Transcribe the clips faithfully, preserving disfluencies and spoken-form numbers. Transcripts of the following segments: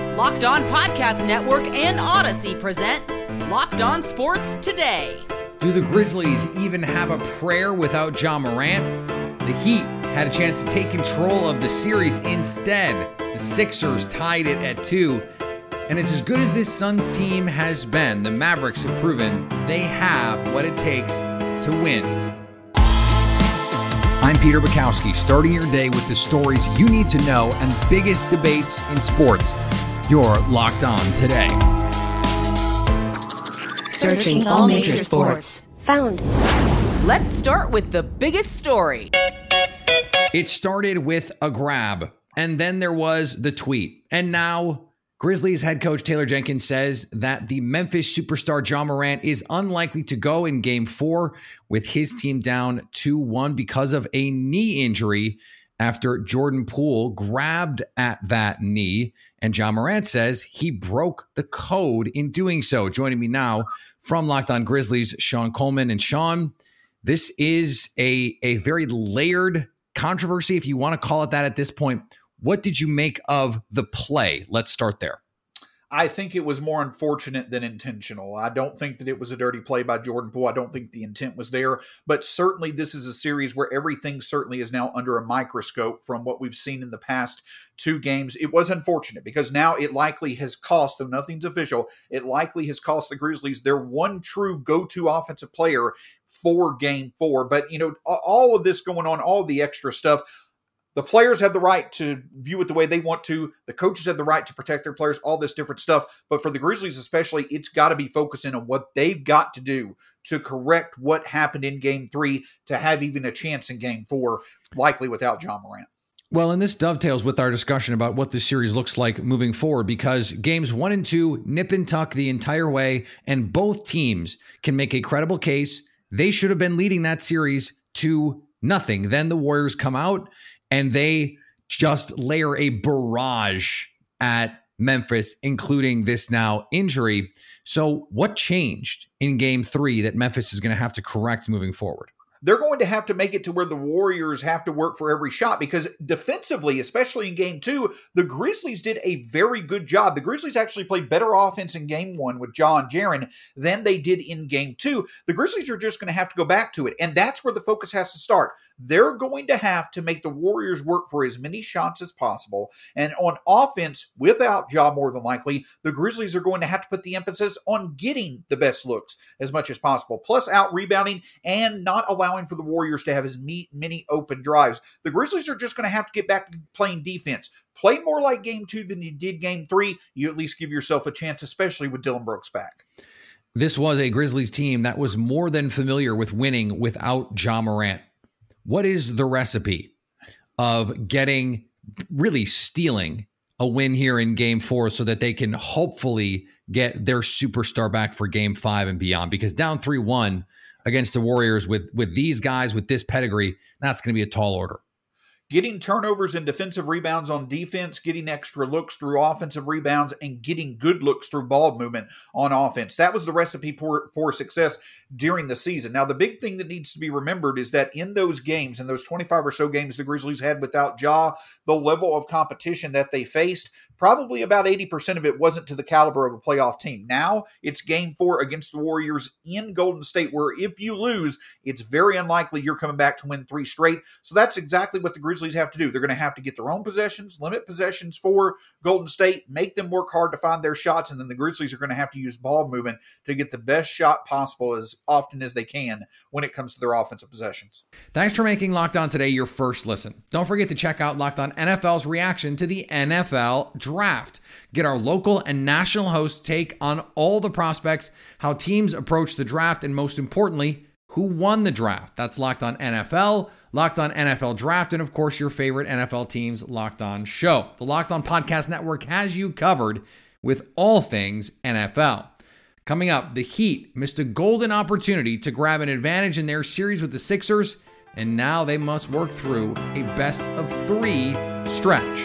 Locked On Podcast Network and Odyssey present Locked On Sports Today. Do the Grizzlies even have a prayer without Ja Morant? The Heat had a chance to take control of the series. Instead, the Sixers tied it at two. And it's as good as this Suns team has been, the Mavericks have proven they have what it takes to win. I'm Peter Bukowski, starting your day with the stories you need to know and the biggest debates in sports. You're Locked On Today. Searching all major sports. Found. Let's start with the biggest story. It started with a grab, and then there was the tweet. And now, Grizzlies head coach Taylor Jenkins says that the Memphis superstar Ja Morant is unlikely to go in game four with his team down two one because of a knee injury after Jordan Poole grabbed at that knee. And Ja Morant says he broke the code in doing so. Joining me now from Locked On Grizzlies, Sean Coleman. And Sean, this is a, a very layered controversy, if you want to call it that at this point. What did you make of the play? Let's start there. I think it was more unfortunate than intentional. I don't think that it was a dirty play by Jordan Poole. I don't think the intent was there, but certainly this is a series where everything certainly is now under a microscope from what we've seen in the past two games. It was unfortunate because now it likely has cost, though nothing's official, it likely has cost the Grizzlies their one true go-to offensive player for game four. But, you know, all of this going on, all the extra stuff, the players have the right to view it the way they want to. The coaches have the right to protect their players, all this different stuff. But for the Grizzlies especially, it's got to be focusing on what they've got to do to correct what happened in game three to have even a chance in game four, likely without Ja Morant. Well, and this dovetails with our discussion about what this series looks like moving forward, because games one and two, nip and tuck the entire way, and both teams can make a credible case. They should have been leading that series to nothing. Then the Warriors come out and they just layer a barrage at Memphis, including this now injury. So what changed in game three that Memphis is going to have to correct moving forward? They're going to have to make it to where the Warriors have to work for every shot, because defensively, especially in game two, the Grizzlies did a very good job. The Grizzlies actually played better offense in game one with Ja and Jaren than they did in game two. The Grizzlies are just going to have to go back to it, and that's where the focus has to start. They're going to have to make the Warriors work for as many shots as possible, and on offense, without Ja more than likely, the Grizzlies are going to have to put the emphasis on getting the best looks as much as possible, plus out-rebounding and not allowing for the Warriors to have as many open drives. The Grizzlies are just going to have to get back to playing defense. Play more like game two than you did game three. You at least give yourself a chance, especially with Dylan Brooks back. This was a Grizzlies team that was more than familiar with winning without Ja Morant. What is the recipe of getting, really stealing a win here in game four so that they can hopefully get their superstar back for game five and beyond? Because down three one, against the Warriors with, with these guys, with this pedigree, that's going to be a tall order. Getting turnovers and defensive rebounds on defense, getting extra looks through offensive rebounds, and getting good looks through ball movement on offense. That was the recipe for, for success during the season. Now, the big thing that needs to be remembered is that in those games, in those twenty-five or so games the Grizzlies had without Ja, the level of competition that they faced, probably about eighty percent of it wasn't to the caliber of a playoff team. Now, it's game four against the Warriors in Golden State, where if you lose, it's very unlikely you're coming back to win three straight. So that's exactly what the Grizzlies have to do. They're going to have to get their own possessions, limit possessions for Golden State, make them work hard to find their shots, and then the Grizzlies are going to have to use ball movement to get the best shot possible as often as they can when it comes to their offensive possessions. Thanks for making Locked On Today your first listen. Don't forget to check out Locked On N F L's reaction to the N F L Draft. Get our local and national hosts' take on all the prospects, how teams approach the draft, and most importantly, who won the draft. That's Locked On N F L, Locked On N F L Draft, and of course, your favorite N F L team's Locked On show. The Locked On Podcast Network has you covered with all things N F L. Coming up, the Heat missed a golden opportunity to grab an advantage in their series with the Sixers, and now they must work through a best of three stretch.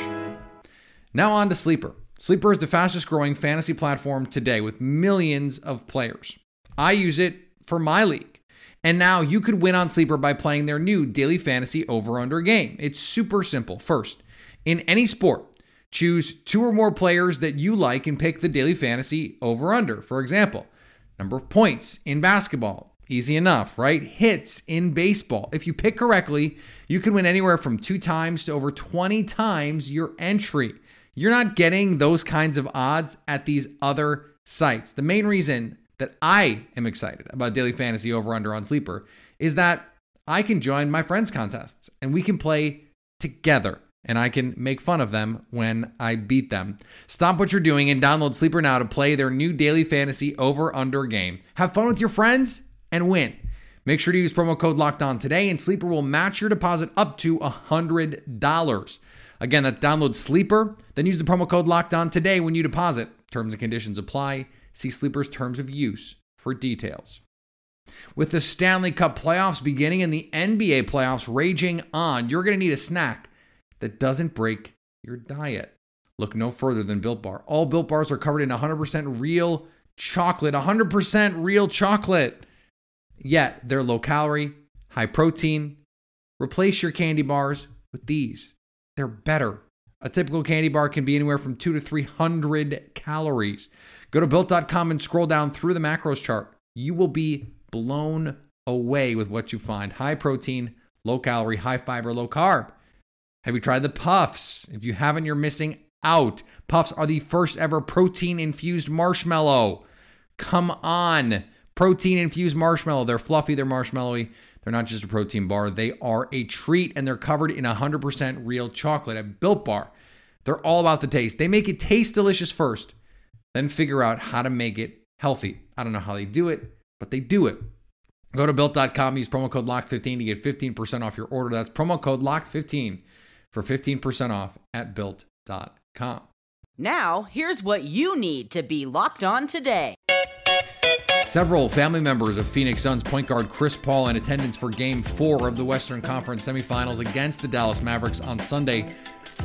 Now on to Sleeper. Sleeper is the fastest growing fantasy platform today with millions of players. I use it for my league. And now you could win on Sleeper by playing their new daily fantasy over-under game. It's super simple. First, in any sport, choose two or more players that you like and pick the daily fantasy over-under. For example, number of points in basketball. Easy enough, right? Hits in baseball. If you pick correctly, you can win anywhere from two times to over twenty times your entry. You're not getting those kinds of odds at these other sites. The main reason that I am excited about Daily Fantasy Over-Under on Sleeper is that I can join my friends' contests and we can play together and I can make fun of them when I beat them. Stop what you're doing and download Sleeper now to play their new Daily Fantasy Over-Under game. Have fun with your friends and win. Make sure to use promo code LOCKEDON today and Sleeper will match your deposit up to one hundred dollars. Again, that's download Sleeper, then use the promo code LOCKEDON today when you deposit. Terms and conditions apply. See Sleeper's terms of use for details. With the Stanley Cup playoffs beginning and the N B A playoffs raging on, you're going to need a snack that doesn't break your diet. Look no further than Built Bar. All Built Bars are covered in one hundred percent real chocolate. one hundred percent real chocolate. Yet, they're low-calorie, high-protein. Replace your candy bars with these. They're better. A typical candy bar can be anywhere from two to three hundred calories. Go to built dot com and scroll down through the macros chart. You will be blown away with what you find. High protein, low calorie, high fiber, low carb. Have you tried the Puffs? If you haven't, you're missing out. Puffs are the first ever protein infused marshmallow. Come on. Protein infused marshmallow. They're fluffy, they're marshmallowy. They're not just a protein bar. They are a treat, and they're covered in one hundred percent real chocolate. At Built Bar, they're all about the taste. They make it taste delicious first, then figure out how to make it healthy. I don't know how they do it, but they do it. Go to built dot com, use promo code locked fifteen to get fifteen percent off your order. That's promo code locked fifteen for fifteen percent off at built dot com. Now, here's what you need to be locked on today. Several family members of Phoenix Suns point guard Chris Paul in attendance for Game four of the Western Conference semifinals against the Dallas Mavericks on Sunday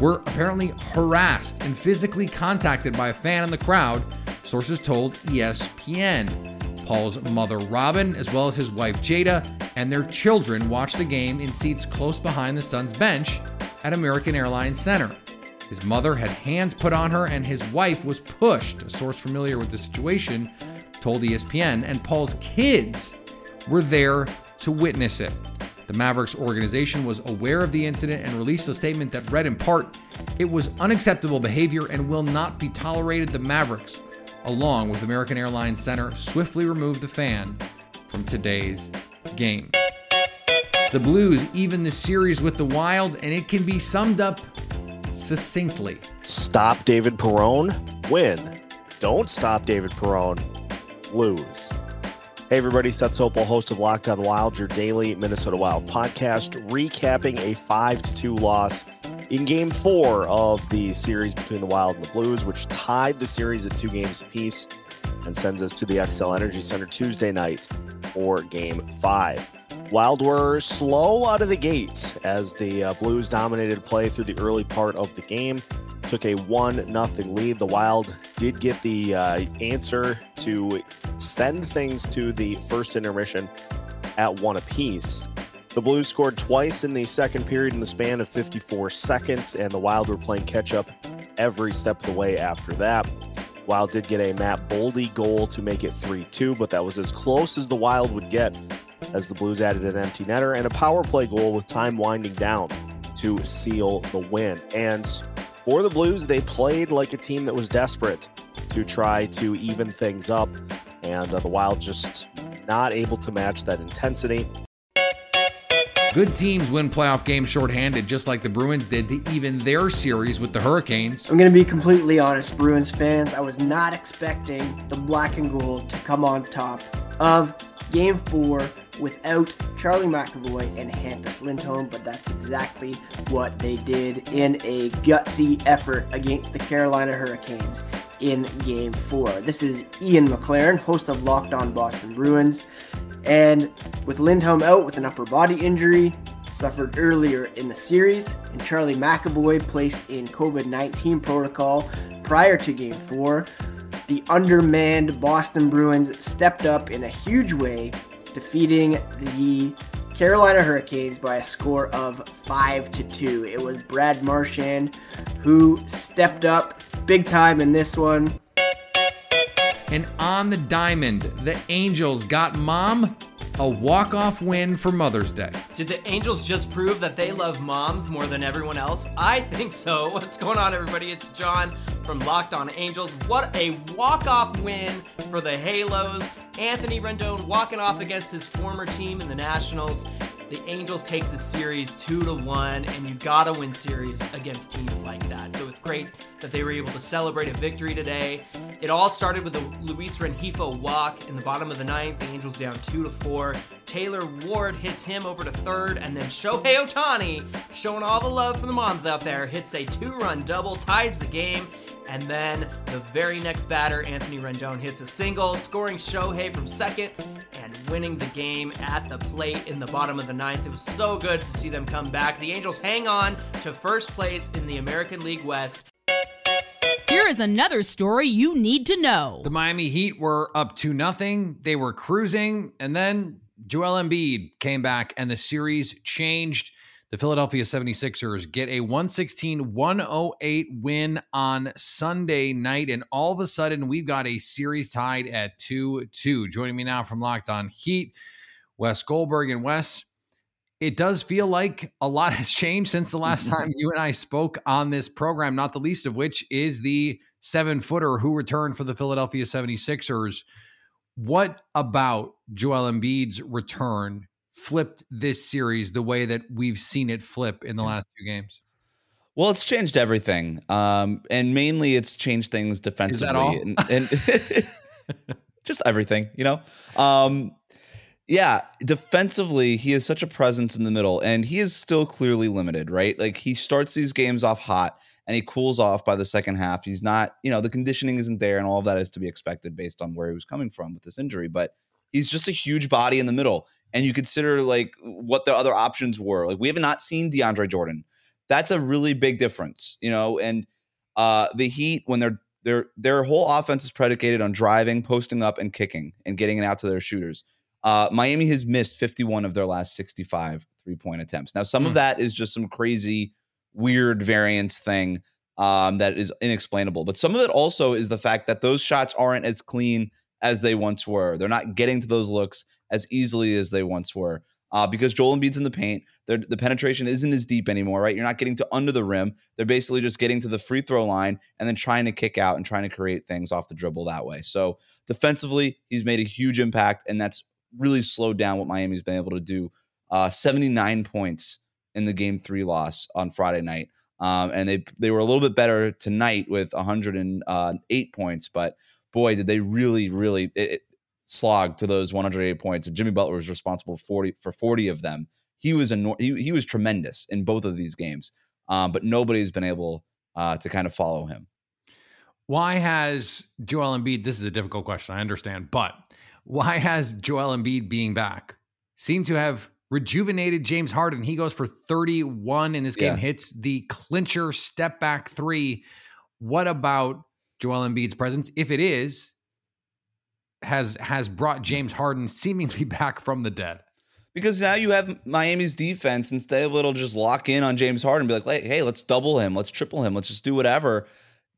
were apparently harassed and physically contacted by a fan in the crowd, sources told E S P N. Paul's mother, Robin, as well as his wife, Jada, and their children watched the game in seats close behind the Suns bench at American Airlines Center. His mother had hands put on her and his wife was pushed, a source familiar with the situation told E S P N, and Paul's kids were there to witness it. The Mavericks organization was aware of the incident and released a statement that read in part, "It was unacceptable behavior and will not be tolerated." The Mavericks, along with American Airlines Center, swiftly removed the fan from today's game. The Blues even the series with the Wild, and it can be summed up succinctly. Stop David Perron, win. Don't stop David Perron, lose. Hey everybody, Seth Topol, host of Locked On Wild, your daily Minnesota Wild podcast, recapping a five to two loss in Game four of the series between the Wild and the Blues, which tied the series at two games apiece and sends us to the Xcel Energy Center Tuesday night for Game five. Wild were slow out of the gate as the uh, Blues dominated play through the early part of the game. Took a one nothing lead. The Wild did get the uh, answer to send things to the first intermission at one apiece. The Blues scored twice in the second period in the span of fifty-four seconds, and the Wild were playing catch-up every step of the way after that. Wild did get a Matt Boldy goal to make it three two, but that was as close as the Wild would get as the Blues added an empty netter and a power play goal with time winding down to seal the win. And for the Blues, they played like a team that was desperate to try to even things up, and uh, the Wild just not able to match that intensity. Good teams win playoff games shorthanded, just like the Bruins did to even their series with the Hurricanes. I'm going to be completely honest, Bruins fans. I was not expecting the Black and Gold to come on top of Game four without Charlie McAvoy and Hampus Lindholm, but that's exactly what they did in a gutsy effort against the Carolina Hurricanes. in Game four. This is Ian McLaren, host of Locked On Boston Bruins. And with Lindholm out with an upper body injury suffered earlier in the series, and Charlie McAvoy placed in covid nineteen protocol prior to Game four, the undermanned Boston Bruins stepped up in a huge way, defeating the Carolina Hurricanes by a score of five to two. It was Brad Marchand who stepped up big time in this one. And on the diamond, the Angels got Mom a walk-off win for Mother's Day. Did the Angels just prove that they love moms more than everyone else? I think so. What's going on, everybody? It's John from Locked On Angels. What a walk-off win for the Halos. Anthony Rendon walking off against his former team in the Nationals. The Angels take the series two to one, and you gotta win series against teams like that. So it's great that they were able to celebrate a victory today. It all started with the Luis Rengifo walk in the bottom of the ninth. The Angels down two to four. Taylor Ward hits him over to third, and then Shohei Ohtani, showing all the love for the moms out there, hits a two-run double, ties the game. And then the very next batter, Anthony Rendon, hits a single, scoring Shohei from second and winning the game at the plate in the bottom of the ninth. It was so good to see them come back. The Angels hang on to first place in the American League West. Here is another story you need to know. The Miami Heat were up two nothing. They were cruising, and then Joel Embiid came back, and the series changed. The Philadelphia seventy-sixers get a one sixteen one oh eight win on Sunday night, and all of a sudden, we've got a series tied at two two. Joining me now from Locked On Heat, Wes Goldberg. And Wes, it does feel like a lot has changed since the last time you and I spoke on this program, not the least of which is the seven-footer who returned for the Philadelphia seventy-sixers. What about Joel Embiid's return flipped this series the way that we've seen it flip in the last two games? Well, it's changed everything. Um, and mainly it's changed things defensively. Is that all? and, and just everything, you know? Um, yeah, defensively, he is such a presence in the middle, and he is still clearly limited, right? Like, he starts these games off hot and he cools off by the second half. He's not, you know, the conditioning isn't there, and all of that is to be expected based on where he was coming from with this injury, but he's just a huge body in the middle. And you consider like what the other options were. Like, we have not seen DeAndre Jordan. That's a really big difference, you know. And uh, the Heat, when they're their their whole offense is predicated on driving, posting up, and kicking, and getting it out to their shooters. Uh, Miami has missed fifty-one of their last sixty-five three-point attempts. Now, some mm. of that is just some crazy, weird variance thing um, that is inexplainable. But some of it also is the fact that those shots aren't as clean as they once were. They're not getting to those looks as easily as they once were uh, because Joel Embiid's in the paint. They're, the penetration isn't as deep anymore, right? You're not getting to under the rim. They're basically just getting to the free throw line and then trying to kick out and trying to create things off the dribble that way. So defensively, he's made a huge impact, and that's really slowed down what Miami's been able to do. Uh, seventy-nine points in the game three loss on Friday night. Um, and they, they were a little bit better tonight with one hundred eight points, but boy, did they really, really... It, it, slog to those one hundred eight points, and Jimmy Butler was responsible forty for forty of them. He was a he, he was tremendous in both of these games, um, but nobody's been able uh, to kind of follow him. Why has Joel Embiid? This is a difficult question, I understand, but why has Joel Embiid being back seemed to have rejuvenated James Harden? He goes for thirty-one in this game, yeah. hits the clincher step back three. What about Joel Embiid's presence, if it is? has has brought James Harden seemingly back from the dead? Because now you have Miami's defense instead of it'll just lock in on James Harden and be like, hey, let's double him, let's triple him, let's just do whatever.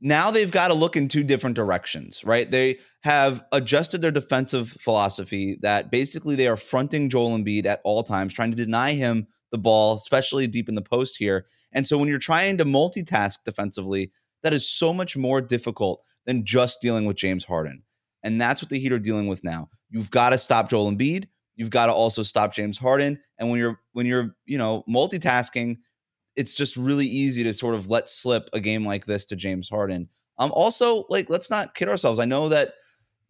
Now they've got to look in two different directions, right? They have adjusted their defensive philosophy that basically they are fronting Joel Embiid at all times, trying to deny him the ball, especially deep in the post here. And so when you're trying to multitask defensively, that is so much more difficult than just dealing with James Harden. And that's what the Heat are dealing with now. You've got to stop Joel Embiid. You've got to also stop James Harden. And when you're when you're you know multitasking, it's just really easy to sort of let slip a game like this to James Harden. Um, also, like, let's not kid ourselves. I know that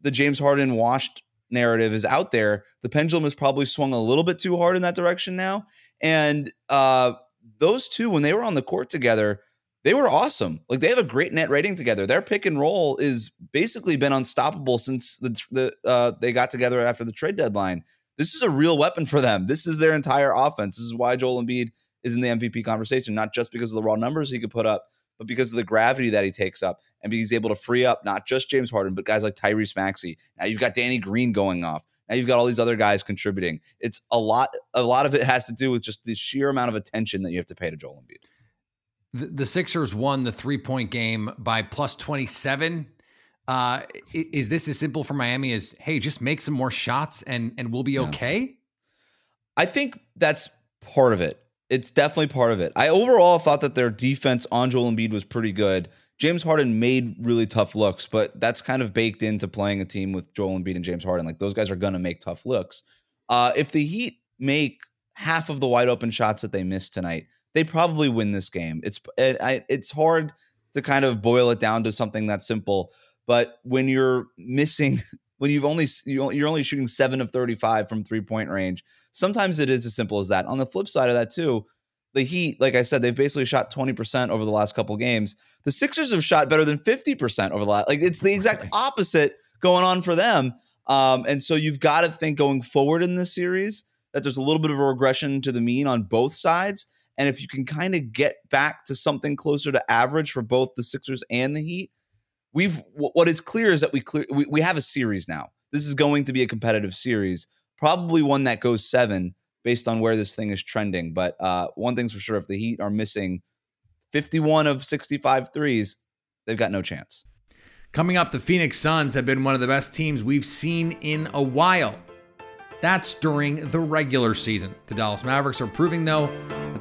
the James Harden washed narrative is out there. The pendulum has probably swung a little bit too hard in that direction now. And uh, those two, when they were on the court together, they were awesome. Like, they have a great net rating together. Their pick and roll is basically been unstoppable since the, the uh, they got together after the trade deadline. This is a real weapon for them. This is their entire offense. This is why Joel Embiid is in the M V P conversation, not just because of the raw numbers he could put up, but because of the gravity that he takes up, and because he's able to free up not just James Harden, but guys like Tyrese Maxey. Now you've got Danny Green going off. Now you've got all these other guys contributing. It's a lot. A lot of it has to do with just the sheer amount of attention that you have to pay to Joel Embiid. The, the Sixers won the three-point game by plus twenty-seven. Uh, is this as simple for Miami as, hey, just make some more shots and and we'll be okay? No. I think that's part of it. It's definitely part of it. I overall thought that their defense on Joel Embiid was pretty good. James Harden made really tough looks, but that's kind of baked into playing a team with Joel Embiid and James Harden. Like, those guys are going to make tough looks. Uh, if the Heat make half of the wide open shots that they missed tonight, they probably win this game. It's it, I, it's hard to kind of boil it down to something that simple, but when you're missing, when you've only you're only shooting seven of thirty-five from three-point range, sometimes it is as simple as that. On the flip side of that too, the Heat, like I said, they've basically shot twenty percent over the last couple games. The Sixers have shot better than fifty percent over the last. Like, it's the exact opposite going on for them. Um, and so you've got to think going forward in this series that there's a little bit of a regression to the mean on both sides. And if you can kind of get back to something closer to average for both the Sixers and the Heat, we've what is clear is that we clear we, we have a series now. This is going to be a competitive series, probably one that goes seven based on where this thing is trending. But uh, one thing's for sure: if the Heat are missing fifty-one of sixty-five threes, they've got no chance. Coming up, the Phoenix Suns have been one of the best teams we've seen in a while. That's during the regular season. The Dallas Mavericks are proving, though, that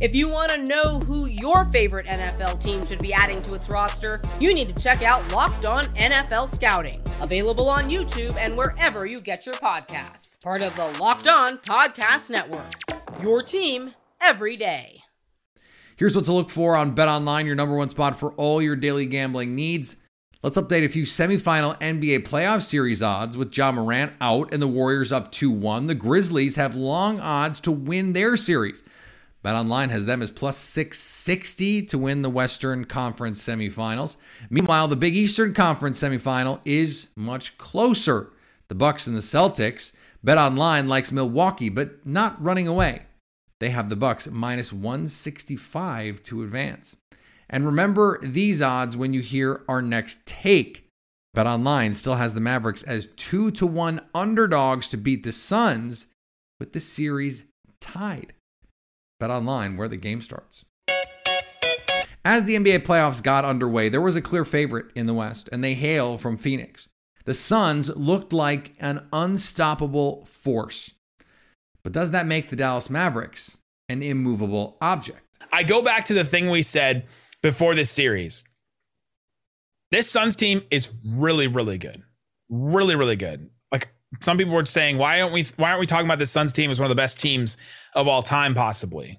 If you want to know who your favorite N F L team should be adding to its roster, you need to check out Locked On N F L Scouting, available on YouTube and wherever you get your podcasts. Part of the Locked On Podcast Network, your team every day. Here's what to look for on BetOnline, your number one spot for all your daily gambling needs. Let's update a few semifinal N B A playoff series odds with Ja Morant out and the Warriors up two one. The Grizzlies have long odds to win their series. BetOnline has them as plus six sixty to win the Western Conference semifinals. Meanwhile, the Big Eastern Conference semifinal is much closer. The Bucks and the Celtics. BetOnline likes Milwaukee, but not running away. They have the Bucks minus one sixty-five to advance. And remember these odds when you hear our next take. BetOnline still has the Mavericks as two to one underdogs to beat the Suns, with the series tied. BetOnline, where the game starts. As the N B A playoffs got underway, there was a clear favorite in the West, and they hail from Phoenix. The Suns looked like an unstoppable force. But does that make the Dallas Mavericks an immovable object? I go back to the thing we said before this series. This Suns team is really, really good. Really, really good. Like, some people were saying, why aren't we why aren't we talking about this Suns team as one of the best teams of all time, possibly?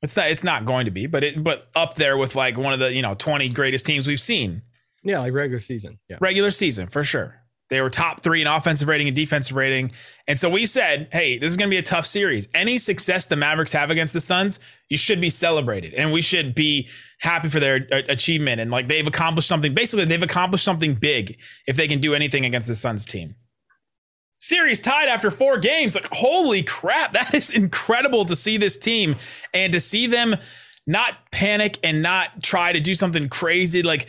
It's not it's not going to be, but it but up there with like one of the, you know, twenty greatest teams we've seen. Yeah, like regular season. Yeah. Regular season, for sure. They were top three in offensive rating and defensive rating. And so we said, hey, this is going to be a tough series. Any success the Mavericks have against the Suns, you should be celebrated. And we should be happy for their achievement. And like, they've accomplished something. Basically, they've accomplished something big if they can do anything against the Suns team. Series tied after four games. Like, holy crap. That is incredible to see this team and to see them not panic and not try to do something crazy. Like,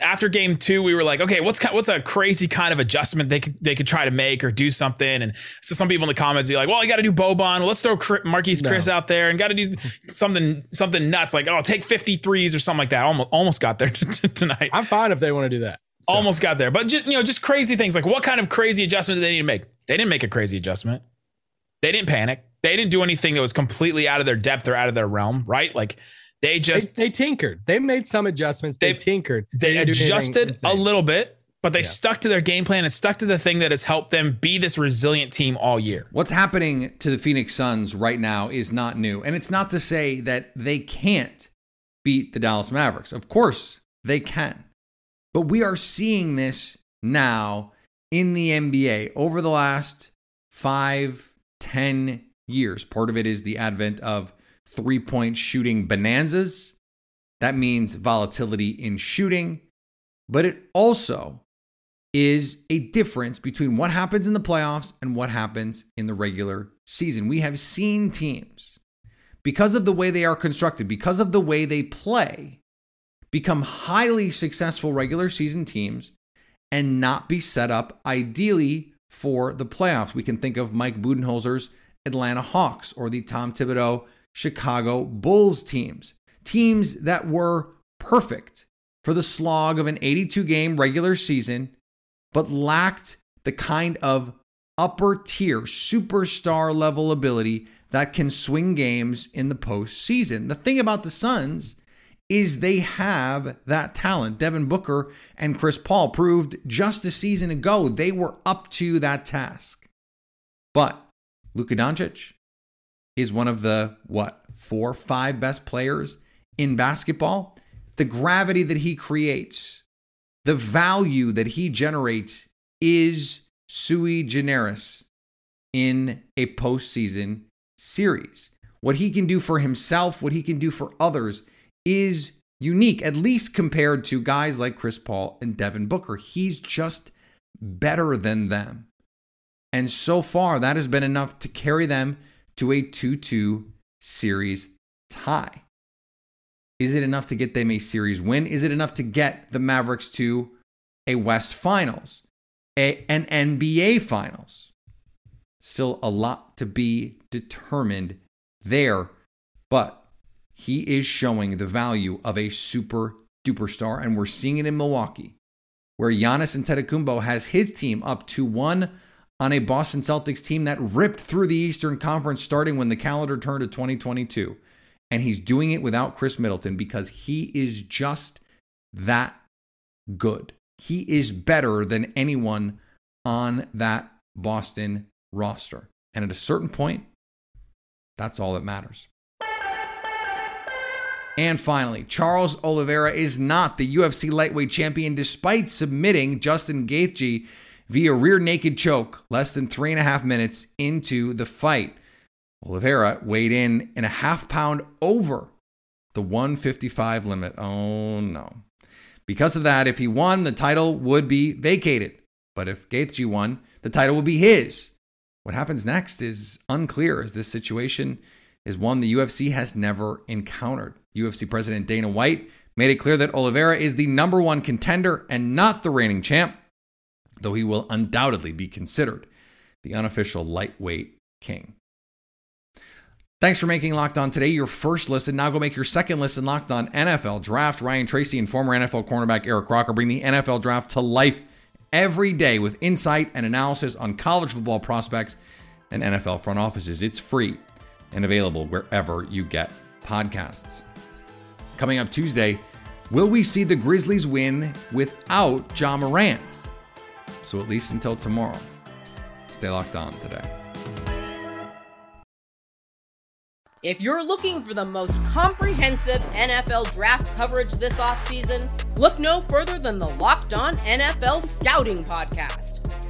after game two, we were like, okay, what's what's a crazy kind of adjustment they could they could try to make or do something. And so some people in the comments be like, well, you got to do Boban. Well, let's throw Marquise Chris no. out there and got to do something something nuts like, oh, take fifty threes or something like that. Almost almost got there tonight. I'm fine if they want to do that. So. Almost got there, but just you know, just crazy things like what kind of crazy adjustment did they need to make? They didn't make a crazy adjustment. They didn't panic. They didn't do anything that was completely out of their depth or out of their realm, right? Like. They just they, they tinkered. They made some adjustments. They, they tinkered. They, they adjusted a little bit. But they yeah. stuck to their game plan and stuck to the thing that has helped them be this resilient team all year. What's happening to the Phoenix Suns right now is not new. And it's not to say that they can't beat the Dallas Mavericks. Of course they can. But we are seeing this now in the N B A over the last five, ten years. Part of it is the advent of three-point shooting bonanzas. That means volatility in shooting. But it also is a difference between what happens in the playoffs and what happens in the regular season. We have seen teams, because of the way they are constructed, because of the way they play, become highly successful regular season teams and not be set up ideally for the playoffs. We can think of Mike Budenholzer's Atlanta Hawks or the Tom Thibodeau Chicago Bulls teams, teams that were perfect for the slog of an eighty-two game regular season, but lacked the kind of upper tier, superstar level ability that can swing games in the postseason. The thing about the Suns is they have that talent. Devin Booker and Chris Paul proved just a season ago they were up to that task. But Luka Doncic is one of the, what, four, five best players in basketball. The gravity that he creates, the value that he generates is sui generis in a postseason series. What he can do for himself, what he can do for others is unique, at least compared to guys like Chris Paul and Devin Booker. He's just better than them. And so far, that has been enough to carry them to a two two series tie. Is it enough to get them a series win? Is it enough to get the Mavericks to a West Finals, a, an N B A Finals? Still a lot to be determined there, but he is showing the value of a super duper star, and we're seeing it in Milwaukee, where Giannis Antetokounmpo has his team up two one on a Boston Celtics team that ripped through the Eastern Conference starting when the calendar turned to twenty twenty-two. And he's doing it without Chris Middleton because he is just that good. He is better than anyone on that Boston roster. And at a certain point, that's all that matters. And finally, Charles Oliveira is not the U F C lightweight champion despite submitting Justin Gaethje via rear naked choke less than three and a half minutes into the fight. Oliveira weighed in in a half pound over the one fifty-five limit. Oh, no. Because of that, if he won, the title would be vacated. But if Gaethje won, the title would be his. What happens next is unclear, as this situation is one the U F C has never encountered. U F C President Dana White made it clear that Oliveira is the number one contender and not the reigning champ, though he will undoubtedly be considered the unofficial lightweight king. Thanks for making Locked On Today your first listen. Now go make your second listen Locked On N F L Draft. Ryan Tracy and former N F L cornerback Eric Crocker bring the N F L Draft to life every day with insight and analysis on college football prospects and N F L front offices. It's free and available wherever you get podcasts. Coming up Tuesday, will we see the Grizzlies win without Ja Morant? So at least until tomorrow, stay locked on today. If you're looking for the most comprehensive N F L draft coverage this offseason, look no further than the Locked On N F L Scouting Podcast.